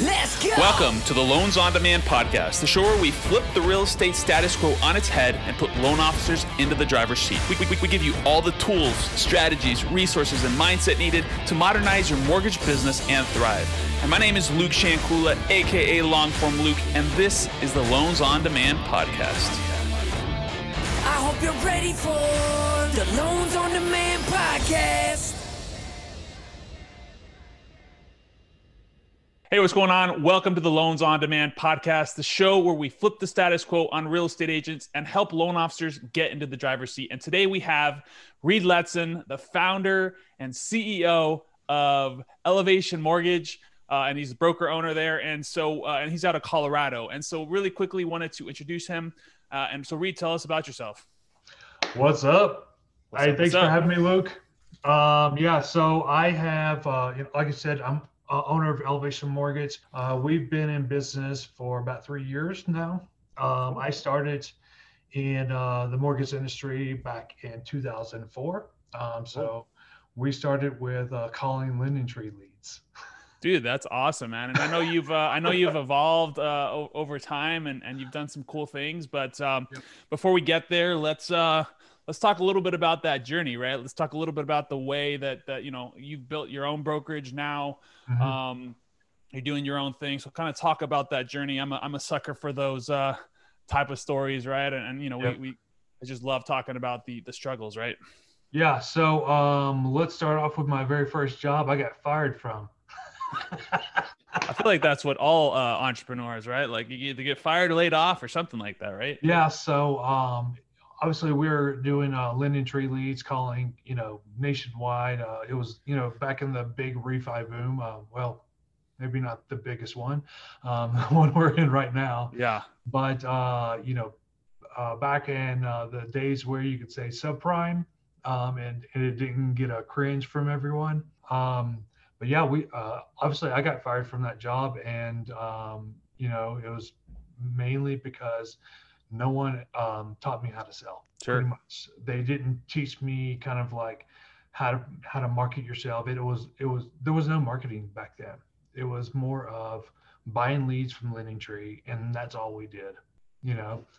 Let's go! Welcome to the Loans On Demand Podcast, the show where we flip the real estate status quo on its head and put loan officers into the driver's seat. We give you all the tools, strategies, resources, and mindset needed to modernize your mortgage business and thrive. And my name is Luke Shankula, aka Longform Luke, and this is the Loans On Demand Podcast. I hope you're ready for the Loans On Demand Podcast. Hey, what's going on? Welcome to the Loans On Demand Podcast, the show where we flip the status quo on real estate agents and help loan officers get into the driver's seat. And today we have Reed Letson, the founder and CEO of Elevation Mortgage, and he's a broker owner there. And so, and he's out of Colorado. And so really quickly wanted to introduce him. And so Reed, tell us about yourself. What's up? Hey, thanks for having me, Luke. So I have, like I said, I'm owner of Elevation Mortgage. We've been in business for about 3 years now. I started in the mortgage industry back in 2004. We started with calling Lending Tree leads. Dude, that's awesome, man. And I know you've evolved over time, and you've done some cool things. But before we get there, let's talk a little bit about that journey, right? Let's talk a little bit about the way that you've built your own brokerage now. Mm-hmm. You're doing your own thing. So kind of talk about that journey. I'm a sucker for those type of stories, right? I just love talking about the struggles, right? Yeah. So let's start off with my very first job I got fired from. I feel like that's what all entrepreneurs, right? Like you either get fired or laid off or something like that, right? Yeah. So obviously, we were doing Lending Tree leads, calling, nationwide. It was, back in the big refi boom. Maybe not the biggest one, the one we're in right now. Yeah. But, back in the days where you could say subprime, and it didn't get a cringe from everyone. But yeah, we obviously I got fired from that job, and, it was mainly because no one taught me how to sell. Sure. Pretty much. They didn't teach me kind of like how to market yourself. It was there was no marketing back then. It was more of buying leads from Lending Tree, and that's all we did.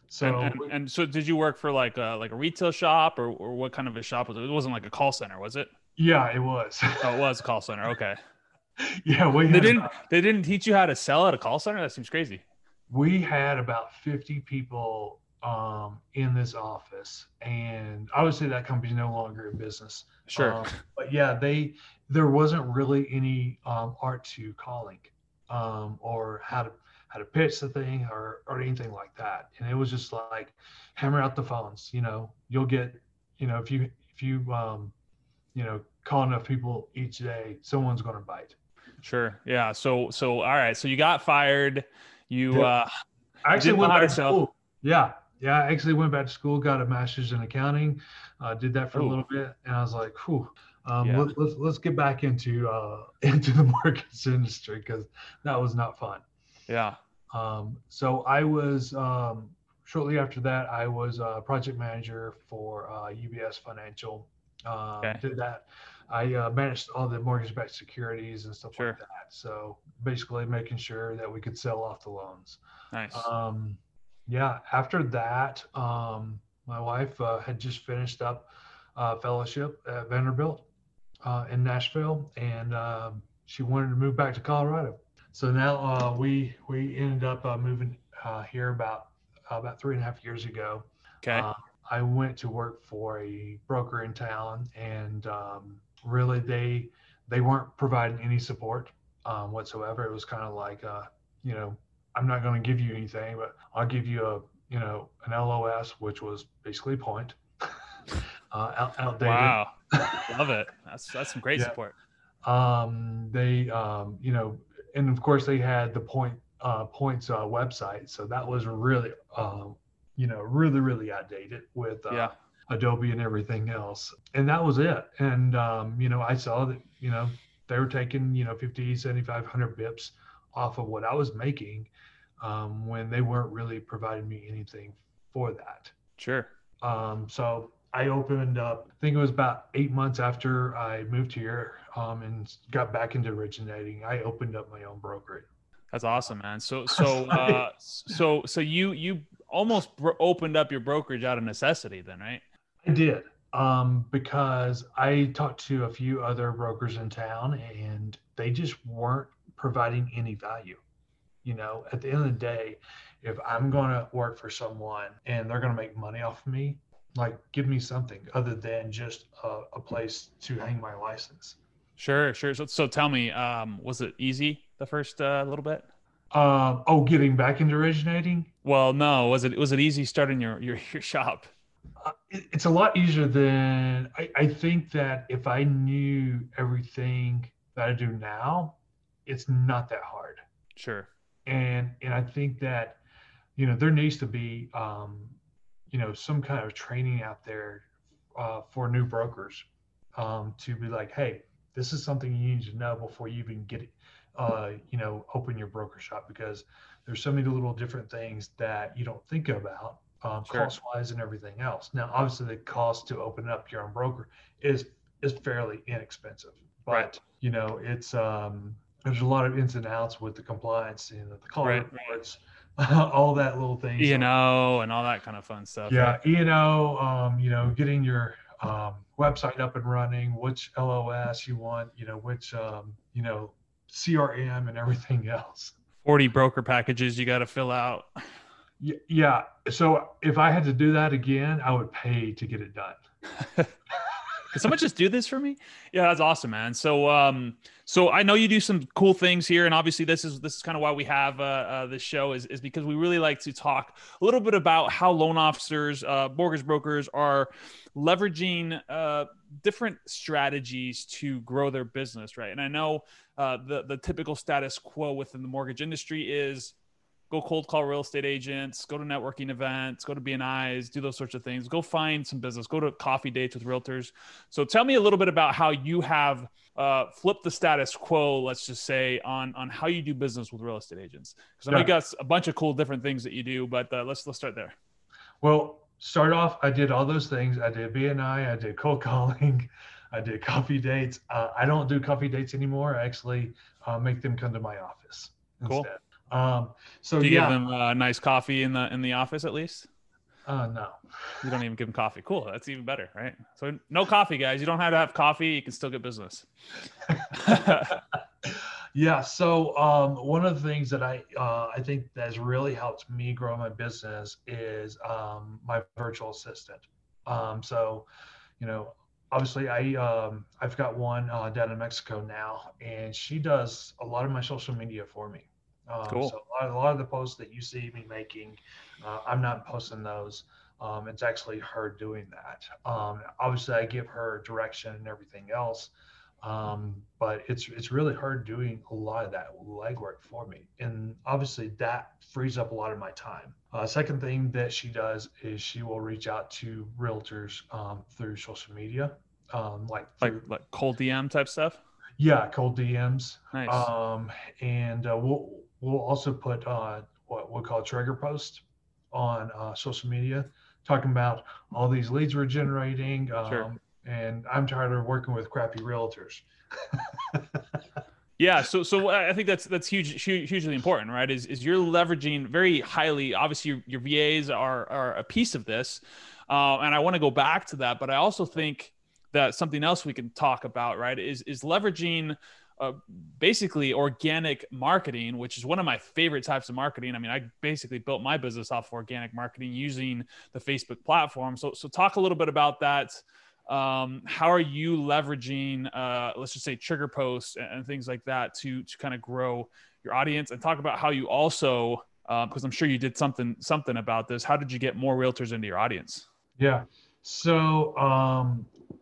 So and so did you work for like a retail shop or what kind of a shop was it? It wasn't like a call center, was it? Yeah, it was. Oh, it was a call center. Okay. Yeah, they didn't teach you how to sell at a call center? That seems crazy. We had about 50 people in this office, and obviously that company's no longer in business. Sure. But yeah, there wasn't really any art to calling or how to pitch the thing or anything like that. And it was just like hammer out the phones. You'll get if you call enough people each day, someone's going to bite. Sure. Yeah. So all right. So you got fired. I actually went back to school. Yeah. I actually went back to school, got a master's in accounting, did that for a little bit. And I was like, whew, let's get back into the mortgage industry, because that was not fun. Yeah. So I was, shortly after that, I was a project manager for UBS Financial. Did that. I managed all the mortgage-backed securities and stuff like that. So basically making sure that we could sell off the loans. Nice. After that, my wife had just finished up fellowship at Vanderbilt in Nashville, and she wanted to move back to Colorado. So now we ended up moving here about 3.5 years ago. Okay. I went to work for a broker in town, and really they weren't providing any support whatsoever. It was kind of like, I'm not going to give you anything, but I'll give you an LOS, which was basically point. Outdated. Wow. Love it. That's some great support. And of course they had the points website. So that was really, really, really outdated with Adobe and everything else. And that was it. And, I saw that, they were taking, 50, 75, 100 bips off of what I was making when they weren't really providing me anything for that. Sure. So I opened up, I think it was about 8 months after I moved here and got back into originating, I opened up my own brokerage. That's awesome, man. So you almost opened up your brokerage out of necessity then, right? I did. Because I talked to a few other brokers in town and they just weren't providing any value. You know, at the end of the day, if I'm going to work for someone and they're going to make money off of me, like, give me something other than just a place to hang my license. Sure. So tell me, was it easy the first little bit? Getting back into originating? Well, no. Was it easy starting your shop? It's a lot easier than I think that if I knew everything that I do now, it's not that hard. Sure. And I think that, you know, there needs to be, some kind of training out there for new brokers to be like, hey, this is something you need to know before you even get it. Open your broker shop, because there's so many little different things that you don't think about cost wise and everything else. Now, obviously the cost to open up your own broker is fairly inexpensive, but right. You know, it's, there's a lot of ins and outs with the compliance and the call reports, all that little things, E&O and all that kind of fun stuff. Yeah. Right? E&O, getting your, website up and running, which LOS you want, which, CRM and everything else. 40 broker packages you got to fill out. Yeah. So if I had to do that again, I would pay to get it done. Can someone just do this for me? Yeah, that's awesome, man. So, so I know you do some cool things here, and obviously this is kind of why we have this show is because we really like to talk a little bit about how loan officers, mortgage brokers are leveraging different strategies to grow their business, right? And I know the typical status quo within the mortgage industry is go cold call real estate agents, go to networking events, go to BNIs, do those sorts of things, go find some business, go to coffee dates with realtors. So tell me a little bit about how you have flipped the status quo, let's just say, on how you do business with real estate agents. Because I know you got a bunch of cool different things that you do, but let's start there. Well, start off, I did all those things. I did BNI, I did cold calling, I did coffee dates. I don't do coffee dates anymore. I actually make them come to my office instead. Do you give them nice coffee in the office at least? No, you don't even give them coffee. Cool. That's even better. Right. So no coffee, guys. You don't have to have coffee. You can still get business. Yeah. So, one of the things that I think that's really helped me grow my business is, my virtual assistant. Obviously, I've got one down in Mexico now, and she does a lot of my social media for me. Cool. So a lot of the posts that you see me making, I'm not posting those. It's actually her doing that. Obviously, I give her direction and everything else, but it's really her doing a lot of that legwork for me. And obviously, that frees up a lot of my time. Second thing that she does is she will reach out to realtors through social media, like cold DM type stuff. Yeah, cold DMs. Nice. We'll also put what we'll call trigger posts on social media, talking about all these leads we're generating. Sure. And I'm tired of working with crappy realtors. Yeah. So I think that's hugely important, right? Is you're leveraging very highly. Obviously, your VAs are a piece of this, and I want to go back to that. But I also think that something else we can talk about, right, is leveraging. Basically organic marketing, which is one of my favorite types of marketing. I mean, I basically built my business off of organic marketing using the Facebook platform. So talk a little bit about that. How are you leveraging, let's just say, trigger posts and things like that to kind of grow your audience? And talk about how you also, because I'm sure you did something about this. How did you get more realtors into your audience? Yeah. So,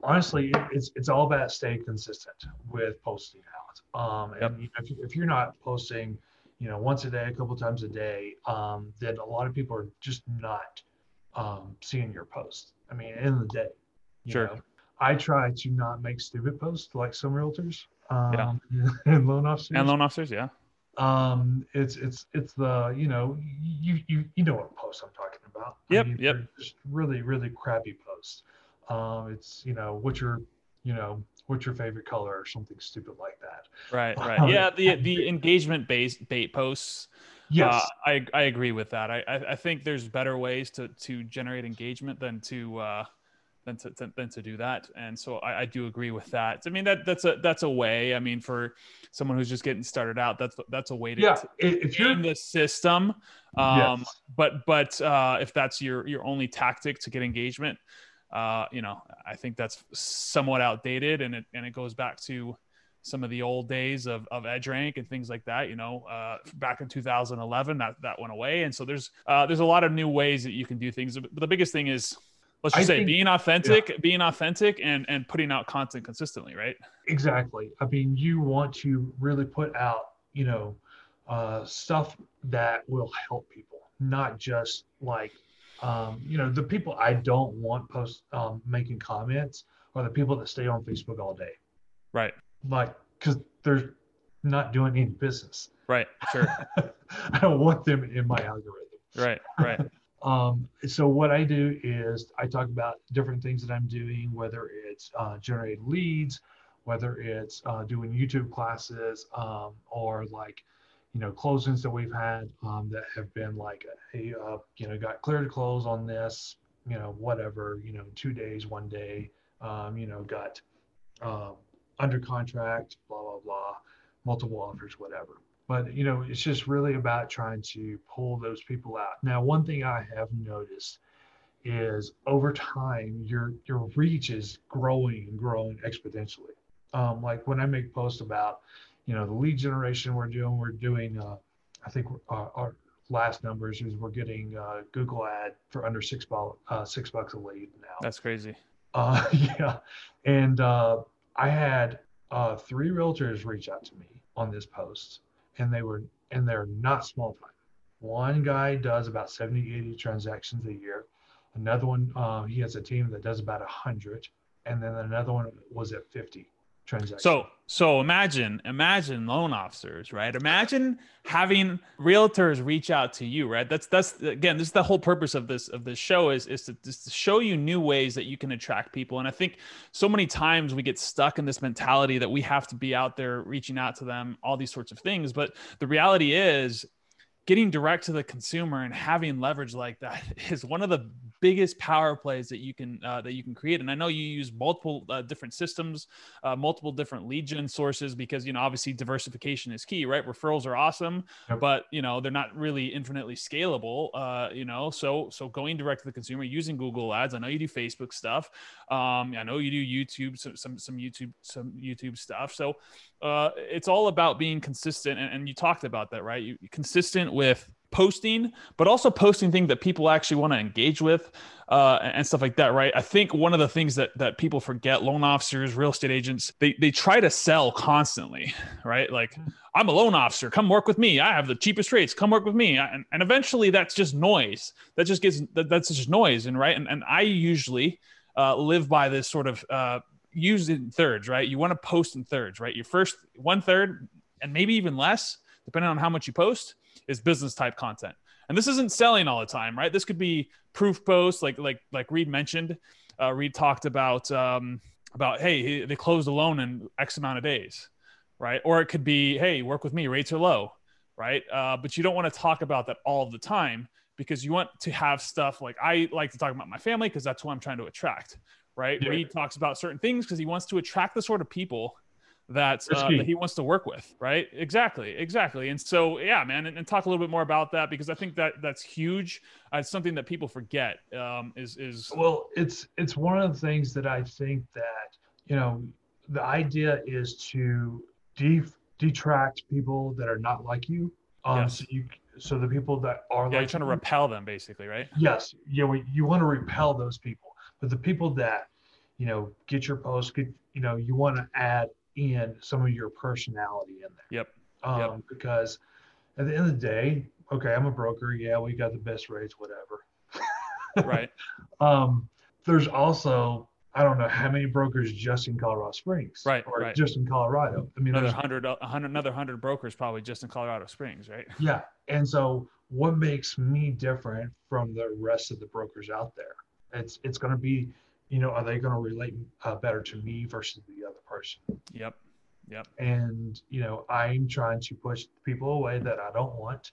honestly, it's all about staying consistent with posting out. And if you're not posting, once a day, a couple times a day, then a lot of people are just not seeing your posts. I mean, in the day, you know, I try to not make stupid posts like some realtors and loan officers. And loan officers, yeah. It's the, you know what posts I'm talking about. Just really, really crappy posts. It's, what you're, what's your favorite color or something stupid like that. Right, right. Yeah, the engagement-based bait posts. Yes, I agree with that. I think there's better ways to generate engagement than to do that, and so I do agree with that. I mean that's a way. I mean, for someone who's just getting started out, that's a way to in the system. Yes. But if that's your only tactic to get engagement, I think that's somewhat outdated, and it goes back to some of the old days of EdRank and things like that, back in 2011, that went away. And so there's a lot of new ways that you can do things. But the biggest thing is, let's just say being authentic and putting out content consistently, right? Exactly. I mean, you want to really put out, stuff that will help people, not just like, the people I don't want making comments are the people that stay on Facebook all day. Right. Like, because they're not doing any business. Right. Sure. I don't want them in my algorithm. Right. Right. So what I do is I talk about different things that I'm doing, whether it's generating leads, whether it's doing YouTube classes, or like, closings that we've had that have been like, hey, got clear to close on this, whatever, 2 days, 1 day, got, under contract, blah, blah, blah, multiple offers, whatever. But, it's just really about trying to pull those people out. Now, one thing I have noticed is over time, your reach is growing and growing exponentially. Like when I make posts about, the lead generation we're doing, I think our last numbers is we're getting Google ad for under $6 a lead now. That's crazy. Yeah. And, I had three realtors reach out to me on this post, and they're not small time. One guy does about 70, 80 transactions a year. Another one, he has a team that does about 100, and then another one was at 50 transactions. So imagine loan officers, right? Imagine having realtors reach out to you, right? That's again, this is the whole purpose of this show is to show you new ways that you can attract people. And I think so many times we get stuck in this mentality that we have to be out there reaching out to them, all these sorts of things. But the reality is, getting direct to the consumer and having leverage like that is one of the biggest power plays that you can create. And I know you use multiple different systems, multiple different lead gen sources, because, obviously diversification is key, right? Referrals are awesome, but they're not really infinitely scalable. So going direct to the consumer using Google ads. I know you do Facebook stuff. I know you do YouTube, some YouTube stuff. So it's all about being consistent. And you talked about that, right? You consistent with posting, but also posting things that people actually want to engage with, and stuff like that, right? I think one of the things that people forget, loan officers, real estate agents, they try to sell constantly, right? Like, I'm a loan officer, come work with me. I have the cheapest rates, come work with me. And eventually that's just noise. That's just noise. And right. And I usually live by this sort of use in thirds, right? You want to post in thirds, right? Your first 1/3 and maybe even less, depending on how much you post, is business type content. And this isn't selling all the time, right? This could be proof posts, like Reed mentioned. Reed talked about, hey, they closed a loan in X amount of days, right? Or it could be, hey, work with me, rates are low, right? But you don't want to talk about that all the time, because you want to have stuff like, I like to talk about my family because that's who I'm trying to attract, right? Yeah. Reed talks about certain things because he wants to attract the sort of people that he wants to work with, right? Exactly. And so, yeah, man, and talk a little bit more about that, because I think that's huge. It's something that people forget. Well, it's one of the things that I think that, the idea is to detract people that are not like you. Yes. So the people that are like, you're trying to repel them, basically, right? Yes. Yeah. Well, you want to repel those people, but the people that, get your posts, you want to add in some of your personality in there. Yep. Because at the end of the day, okay, I'm a broker. Yeah, we got the best rates, whatever. Right. There's also, I don't know how many brokers just in Colorado Springs, right? Or right. Just in Colorado. I mean, another hundred brokers probably just in Colorado Springs, right? Yeah. And so, what makes me different from the rest of the brokers out there? It's going to be, are they going to relate better to me versus the other person? hours. Yep. Yep. And, you know, I'm trying to push people away that I don't want,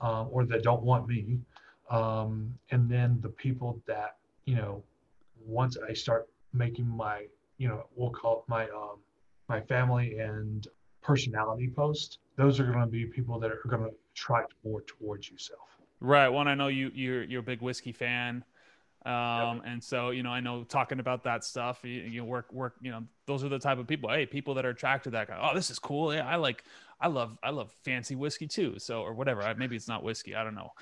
or that don't want me. And then the people that, you know, once I start making my, you know, we'll call it my, my family and personality post, those are going to be people that are going to attract more towards yourself. Right. Well, I know you're a big whiskey fan. Yep. And so, you know, I know talking about that stuff, you work, you know, those are the type of people, hey, people that are attracted to that guy. Oh, this is cool. Yeah, I love fancy whiskey too. So, or whatever, maybe it's not whiskey. I don't know.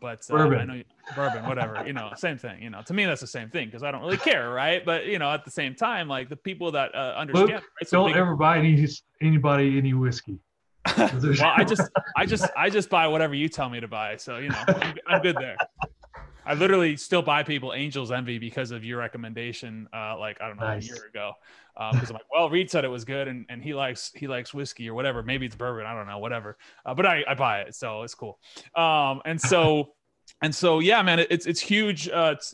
But bourbon. I know bourbon, whatever, you know, same thing, you know, to me, that's the same thing. Cause I don't really care. Right. But you know, at the same time, like the people that, understand, Luke, right? So don't ever buy anybody any whiskey. Well, I just buy whatever you tell me to buy. So, you know, I'm good there. I literally still buy people Angel's Envy because of your recommendation, like, I don't know, nice. A year ago. Because I'm like, well, Reed said it was good and he likes whiskey or whatever. Maybe it's bourbon. I don't know, whatever. But I buy it. So it's cool. And so, yeah, man, it's huge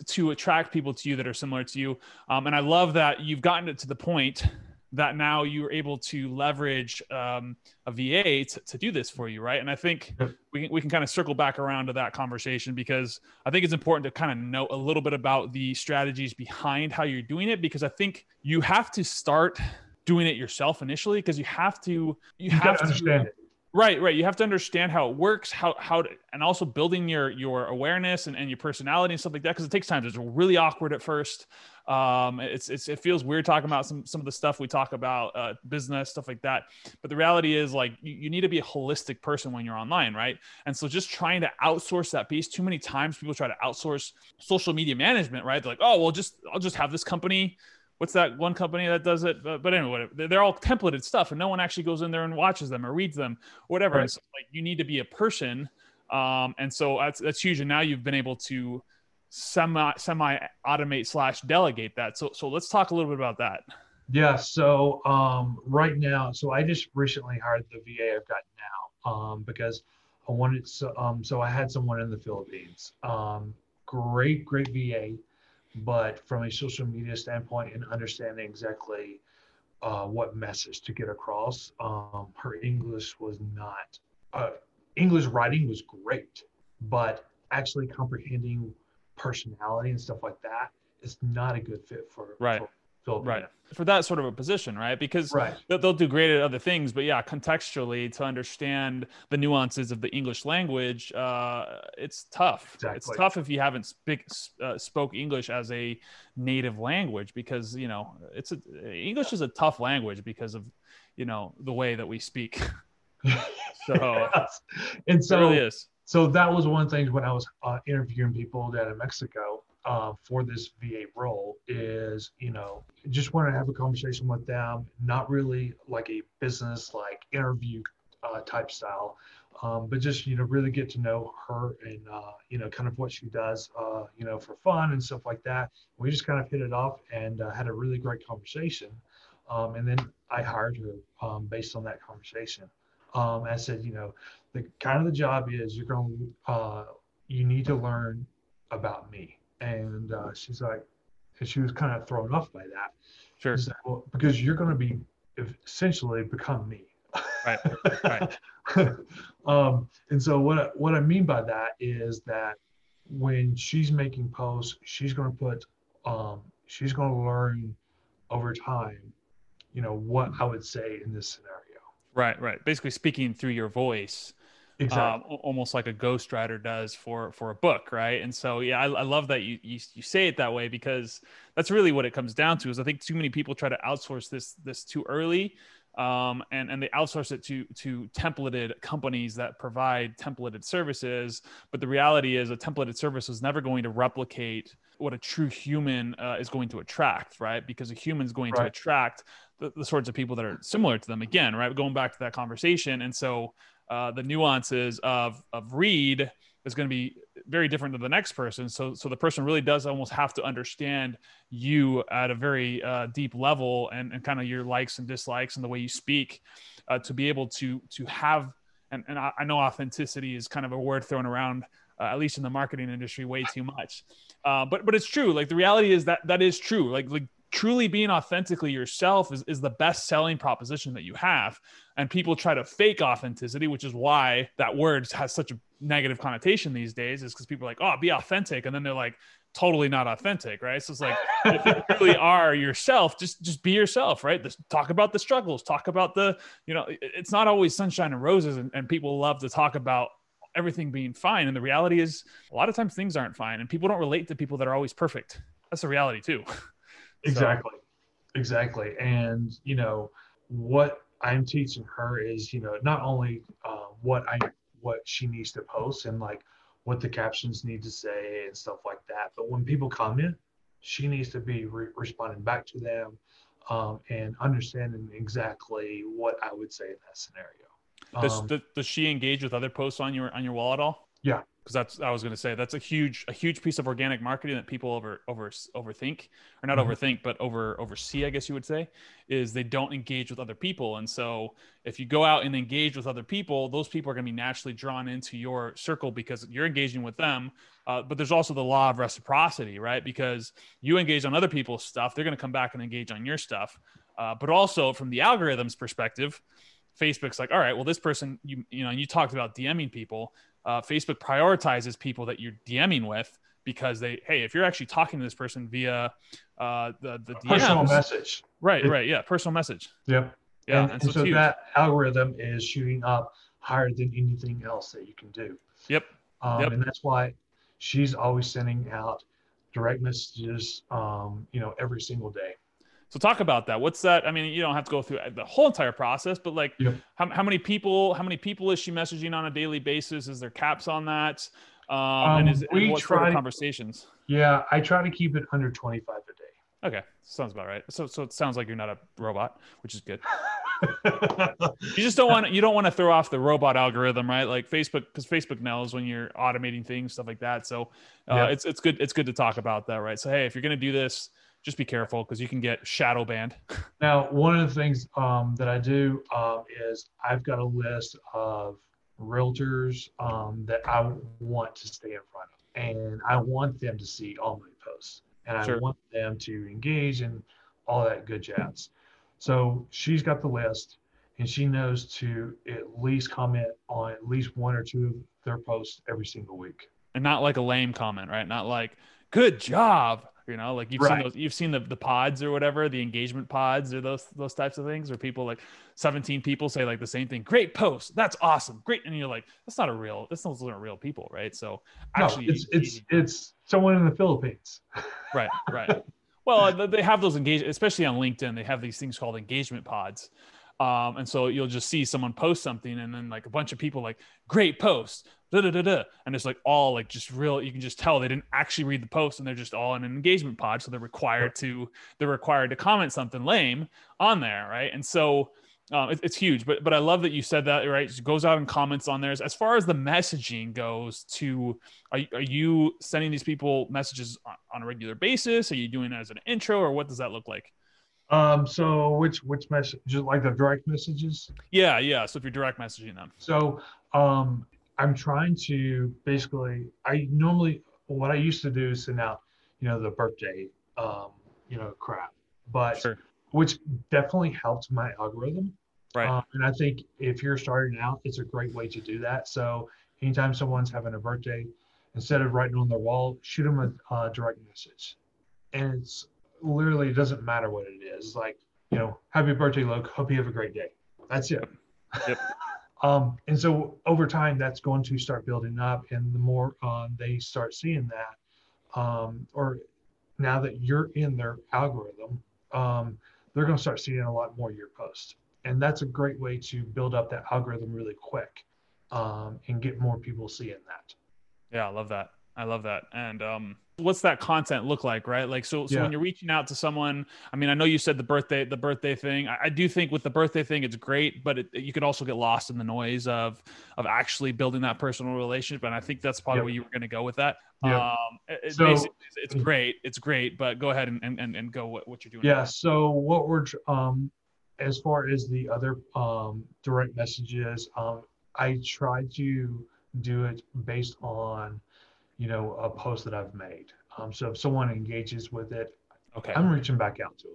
to attract people to you that are similar to you. And I love that you've gotten it to the point that now you're able to leverage a VA to do this for you, right? And I think we can kind of circle back around to that conversation, because I think it's important to kind of know a little bit about the strategies behind how you're doing it, because I think you have to start doing it yourself initially, because you have to understand it. Right. You have to understand how it works, how to, and also building your awareness and your personality and stuff like that, because it takes time. It's really awkward at first. It feels weird talking about some of the stuff we talk about, business, stuff like that. But the reality is, like, you need to be a holistic person when you're online, right? And so just trying to outsource that piece, too many times people try to outsource social media management, right? They're like, oh, well, I'll just have this company. What's that one company that does it? But anyway, they're all templated stuff and no one actually goes in there and watches them or reads them, or whatever. Right. So, like, you need to be a person. And so that's huge. And now you've been able to semi automate / delegate that. So let's talk a little bit about that. Yeah. So right now, so I just recently hired the VA I've got now, because I wanted, so I had someone in the Philippines, great VA. But from a social media standpoint and understanding exactly what message to get across, her English was not, English writing was great, but actually comprehending personality and stuff like that is not a good fit for right. Right. For that sort of a position, right? Because right. They'll do great at other things, but yeah, contextually to understand the nuances of the English language, it's tough. Exactly. It's tough if you haven't spoke English as a native language, because, you know, English is a tough language because of, you know, the way that we speak. So yes. And so, it really is. So that was one thing when I was interviewing people down in Mexico, for this VA role, is, you know, just want to have a conversation with them, not really like a business, like interview type style, but just, you know, really get to know her and, you know, kind of what she does, you know, for fun and stuff like that. We just kind of hit it off and had a really great conversation. And then I hired her based on that conversation. I said, you know, the kind of the job is you need to learn about me. And she's like, and she was kind of thrown off by that. Sure. She's like, well, because you're going to be essentially become me. Right. And so what I mean by that is that when she's making posts, she's going to put, she's going to learn over time, you know, what I would say in this scenario. Right. Basically speaking through your voice. Exactly. Almost like a ghostwriter does for a book, right? And so, yeah, I love that you say it that way, because that's really what it comes down to. Is I think too many people try to outsource this too early, and they outsource it to templated companies that provide templated services. But the reality is, a templated service is never going to replicate what a true human is going to attract, right? Because a human's going right. to attract the sorts of people that are similar to them. Again, right? Going back to that conversation, and so. The nuances of Reed is going to be very different than the next person. So the person really does almost have to understand you at a very deep level and kind of your likes and dislikes and the way you speak to be able to have, and I know authenticity is kind of a word thrown around, at least in the marketing industry, way too much. But it's true. Like the reality is that is true. Like truly being authentically yourself is the best selling proposition that you have. And people try to fake authenticity, which is why that word has such a negative connotation these days, is because people are like, oh, be authentic. And then they're like, totally not authentic, right? So it's like, if you really are yourself, just be yourself, right? Talk about the struggles, talk about the, it's not always sunshine and roses, and people love to talk about everything being fine. And the reality is a lot of times things aren't fine, and people don't relate to people that are always perfect. That's the reality too. Exactly. And, what I'm teaching her is, not only what she needs to post and like what the captions need to say and stuff like that, but when people comment, she needs to be responding back to them and understanding exactly what I would say in that scenario. Does she engage with other posts on your wall at all? Yeah. Because I was going to say, that's a huge piece of organic marketing that people overthink, or not overthink, but oversee, I guess you would say, is they don't engage with other people. And so if you go out and engage with other people, those people are going to be naturally drawn into your circle because you're engaging with them. But there's also the law of reciprocity, right? Because you engage on other people's stuff, they're going to come back and engage on your stuff. But also from the algorithm's perspective, Facebook's like, all right, well, this person, you talked about DMing people. Facebook prioritizes people that you're DMing with because if you're actually talking to this person via the DMs, personal message, right, yeah, personal message, yep, yeah, and so that algorithm is shooting up higher than anything else that you can do. Yep. And that's why she's always sending out direct messages, every single day. So talk about that. What's that? I mean, you don't have to go through the whole entire process, but like, yep. how many people is she messaging on a daily basis? Is there caps on that? And what sort of conversations? Yeah. I try to keep it under 25 a day. Okay. Sounds about right. So it sounds like you're not a robot, which is good. You don't want to throw off the robot algorithm, right? Like Facebook, because Facebook knows when you're automating things, stuff like that. So yeah. It's good to talk about that, right? So, hey, if you're going to do this, just be careful because you can get shadow banned. Now, one of the things that I do is I've got a list of realtors that I want to stay in front of, and I want them to see all my posts, and sure. I want them to engage and all that good jazz. So she's got the list, and she knows to at least comment on at least one or two of their posts every single week. And not like a lame comment, right? Not like, good job. Right. You've seen the pods or whatever, the engagement pods or those types of things where people like 17 people say like the same thing, great post. That's awesome. Great. And you're like, that's not real people. Right. So actually it's someone in the Philippines. Right. Well, they have those engagement, especially on LinkedIn, they have these things called engagement pods. And so you'll just see someone post something and then like a bunch of people like, great post. And it's like all like just real, you can just tell they didn't actually read the post, and they're just all in an engagement pod. So they're required to comment something lame on there. Right. And so it's huge, but I love that you said that, right? It goes out and comments on theirs. As far as the messaging goes to, are you sending these people messages on a regular basis? Are you doing it as an intro, or what does that look like? So which message, just like the direct messages? Yeah. So if you're direct messaging them. So, I'm trying to what I used to do is send out, the birthday, crap, but sure. Which definitely helped my algorithm. Right. And I think if you're starting out, it's a great way to do that. So anytime someone's having a birthday, instead of writing on their wall, shoot them a direct message. And it's literally, it doesn't matter what it is. It's like, happy birthday, Luke. Hope you have a great day. That's it. Yep. And so over time, that's going to start building up. And the more they start seeing that, or now that you're in their algorithm, they're going to start seeing a lot more of your posts. And that's a great way to build up that algorithm really quick and get more people seeing that. Yeah, I love that. And what's that content look like, right? Like, so when you're reaching out to someone, I mean, I know you said the birthday thing. I do think with the birthday thing, it's great, but you could also get lost in the noise of actually building that personal relationship. And I think that's probably where you were going to go with that. Yep. It's great, but go ahead and go what you're doing. Yeah. So what we're, as far as the other direct messages, I try to do it based on a post that I've made. So if someone engages with it, Okay. I'm reaching back out to them.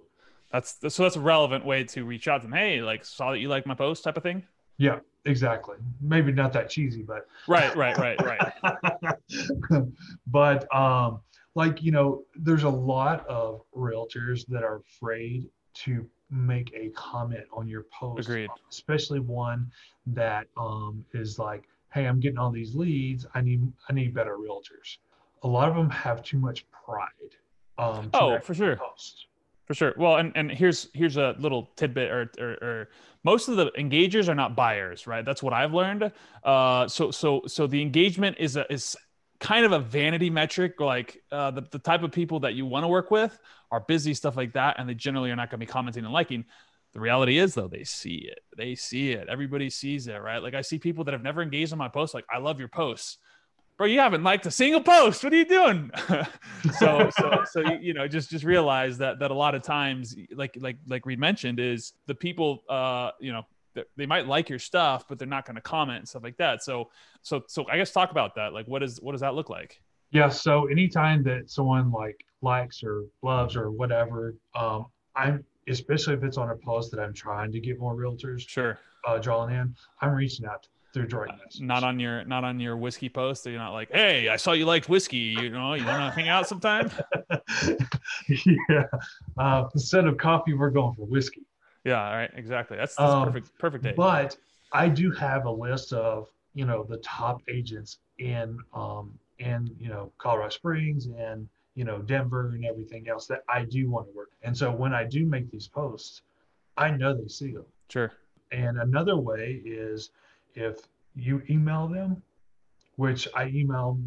So that's a relevant way to reach out to them. Hey, like, saw that you like my post type of thing. Yeah, exactly. Maybe not that cheesy, but. Right. But like, you know, there's a lot of realtors that are afraid to make a comment on your post. Agreed. Especially one that is like, hey, I'm getting all these leads. I need better realtors. A lot of them have too much pride. For sure. Post. For sure. Well, and here's a little tidbit or most of the engagers are not buyers, right? That's what I've learned. So the engagement is kind of a vanity metric. Like the type of people that you want to work with are busy, stuff like that. And they generally are not going to be commenting and liking. The reality is though, they see it. Everybody sees it, right? Like I see people that have never engaged on my posts. Like, I love your posts. Bro, you haven't liked a single post. What are you doing? so just realize that a lot of times, like Reed mentioned, is the people, they might like your stuff, but they're not going to comment and stuff like that. So I guess talk about that. Like, what does that look like? Yeah. So anytime that someone likes or loves or whatever, especially if it's on a post that I'm trying to get more realtors, sure, drawing in, I'm reaching out to through direct message. Not on your whiskey post. So you're not like, hey, I saw you liked whiskey. You know, you want to hang out sometime? Yeah. Instead of coffee, we're going for whiskey. Yeah. All right. Exactly. That's perfect day. But I do have a list of, you know, the top agents in Colorado Springs and, you know, Denver and everything else that I do want to work. And so when I do make these posts, I know they see them. Sure. And another way is, if you email them, which I email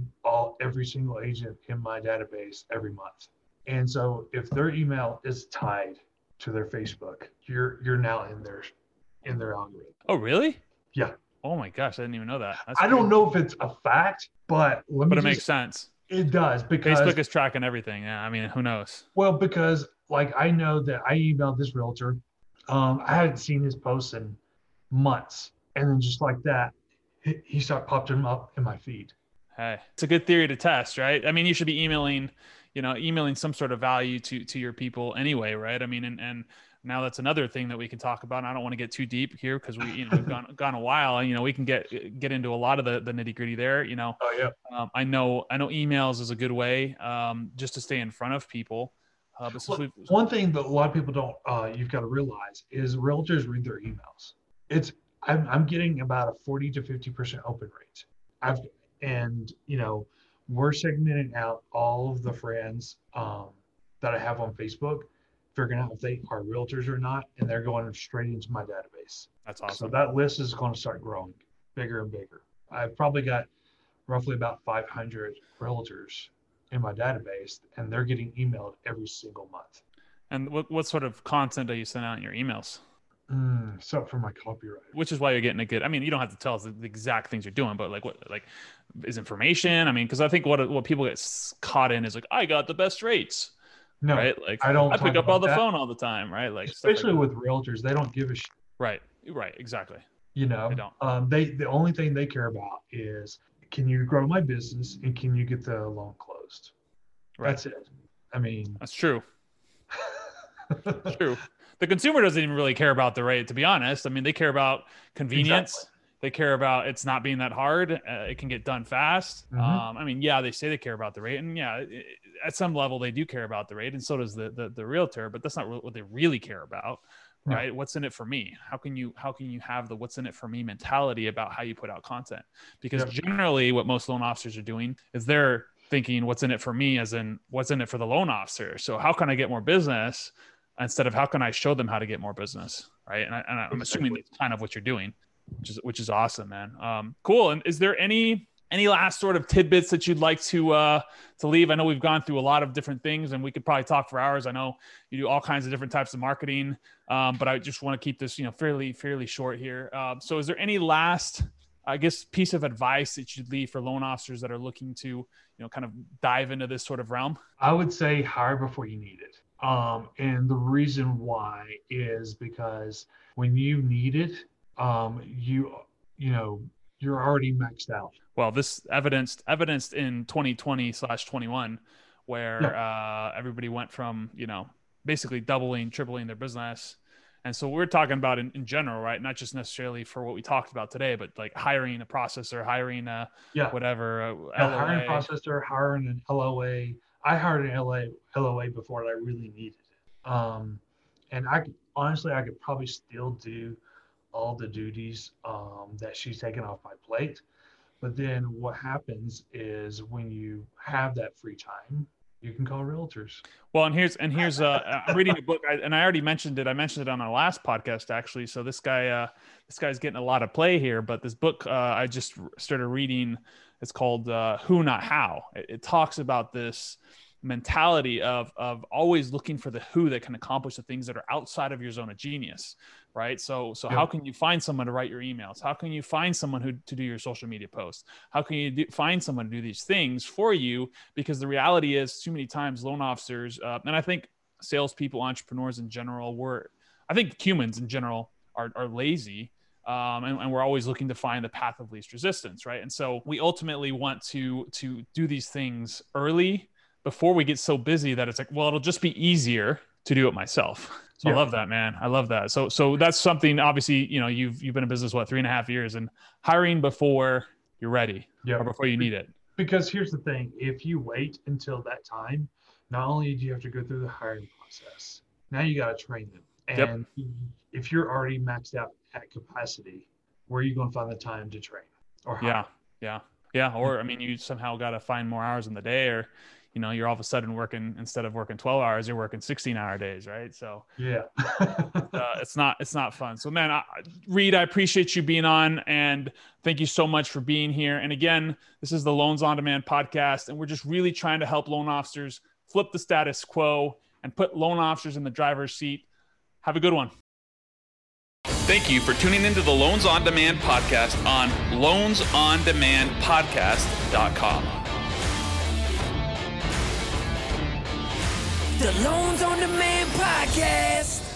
every single agent in my database every month. And so if their email is tied to their Facebook, you're now in their algorithm. Oh, really? Yeah. Oh my gosh, I didn't even know that. I don't know if it's a fact, but it makes sense. It does, because Facebook is tracking everything. Yeah, I mean, who knows? Well, because like I know that I emailed this realtor. I hadn't seen his posts in months. And then just like that, he started popping up in my feed. Hey, it's a good theory to test, right? I mean, you should be emailing some sort of value to your people anyway, right? I mean, and now that's another thing that we can talk about. And I don't want to get too deep here because we've gone a while. And, we can get into a lot of the nitty gritty there. Oh yeah. I know emails is a good way just to stay in front of people. One thing that a lot of people don't, you've got to realize, is realtors read their emails. I'm getting about a 40 to 50% open rate. We're segmenting out all of the friends that I have on Facebook, figuring out if they are realtors or not, and they're going straight into my database. That's awesome. So that list is going to start growing bigger and bigger. I've probably got roughly about 500 realtors in my database, and they're getting emailed every single month. And what sort of content do you send out in your emails? Except for my copyright, which is why you're getting a good, I mean, you don't have to tell us the exact things you're doing, but like what, like is information. I mean, cause I think what people get caught in is like, I got the best rates. No, right? Like I pick up all the phone all the time. Right. Like especially with realtors, they don't give a shit. Right. Exactly. They don't. The only thing they care about is, can you grow my business and can you get the loan closed? Right. That's it. I mean, that's true. True. The consumer doesn't even really care about the rate, to be honest. I mean, they care about convenience. Exactly. They care about it's not being that hard. It can get done fast. Mm-hmm. They say they care about the rate. And yeah, at some level, they do care about the rate. And so does the realtor. But that's not what they really care about, right? No. What's in it for me? How can you have the what's in it for me mentality about how you put out content? Because generally what most loan officers are doing is they're thinking what's in it for me, as in what's in it for the loan officer. So how can I get more business? Instead of how can I show them how to get more business, right? And I'm assuming that's kind of what you're doing, which is awesome, man. Cool. And is there any last sort of tidbits that you'd like to leave? I know we've gone through a lot of different things, and we could probably talk for hours. I know you do all kinds of different types of marketing, but I just want to keep this, fairly short here. So, is there any last, piece of advice that you'd leave for loan officers that are looking to, kind of dive into this sort of realm? I would say hire before you need it. And the reason why is because when you need it, you're already maxed out. Well, this evidenced in 2020/21, where everybody went from, you know, basically doubling, tripling their business. And so we're talking about in general, right? Not just necessarily for what we talked about today, but like hiring a processor, hiring a whatever. LOA. Hiring a processor, hiring an LOA. I hired an LOA before I really needed it. And I could, honestly, I could probably still do all the duties that she's taken off my plate. But then what happens is when you have that free time, you can call realtors. Well, and here's I'm reading a book, and I already mentioned it. I mentioned it on our last podcast, actually. So this guy's getting a lot of play here. But this book I just started reading. It's called Who Not How. It talks about this mentality of always looking for the who that can accomplish the things that are outside of your zone of genius, right? So how can you find someone to write your emails? How can you find someone to do your social media posts? How can you find someone to do these things for you? Because the reality is, too many times loan officers, and I think salespeople, entrepreneurs in general, I think humans in general are lazy. And we're always looking to find the path of least resistance, right? And so we ultimately want to do these things early, before we get so busy that it's like, well, it'll just be easier to do it myself. So I love that, man. I love that. So that's something, obviously, you know, you've been in business, 3.5 years, and hiring before you're ready or before you need it. Because here's the thing. If you wait until that time, not only do you have to go through the hiring process, now you got to train them. And if you're already maxed out at capacity, where are you going to find the time to train or hire? Yeah. Or, I mean, you somehow got to find more hours in the day, or, you know, you're all of a sudden working, instead of working 12 hours, you're working 16-hour days, right? So it's not fun. So, man, Reed, I appreciate you being on, and thank you so much for being here. And again, this is the Loans On Demand podcast, and we're just really trying to help loan officers flip the status quo and put loan officers in the driver's seat. Have a good one. Thank you for tuning into the Loans On Demand podcast on loansondemandpodcast.com. The Loans On Demand Podcast.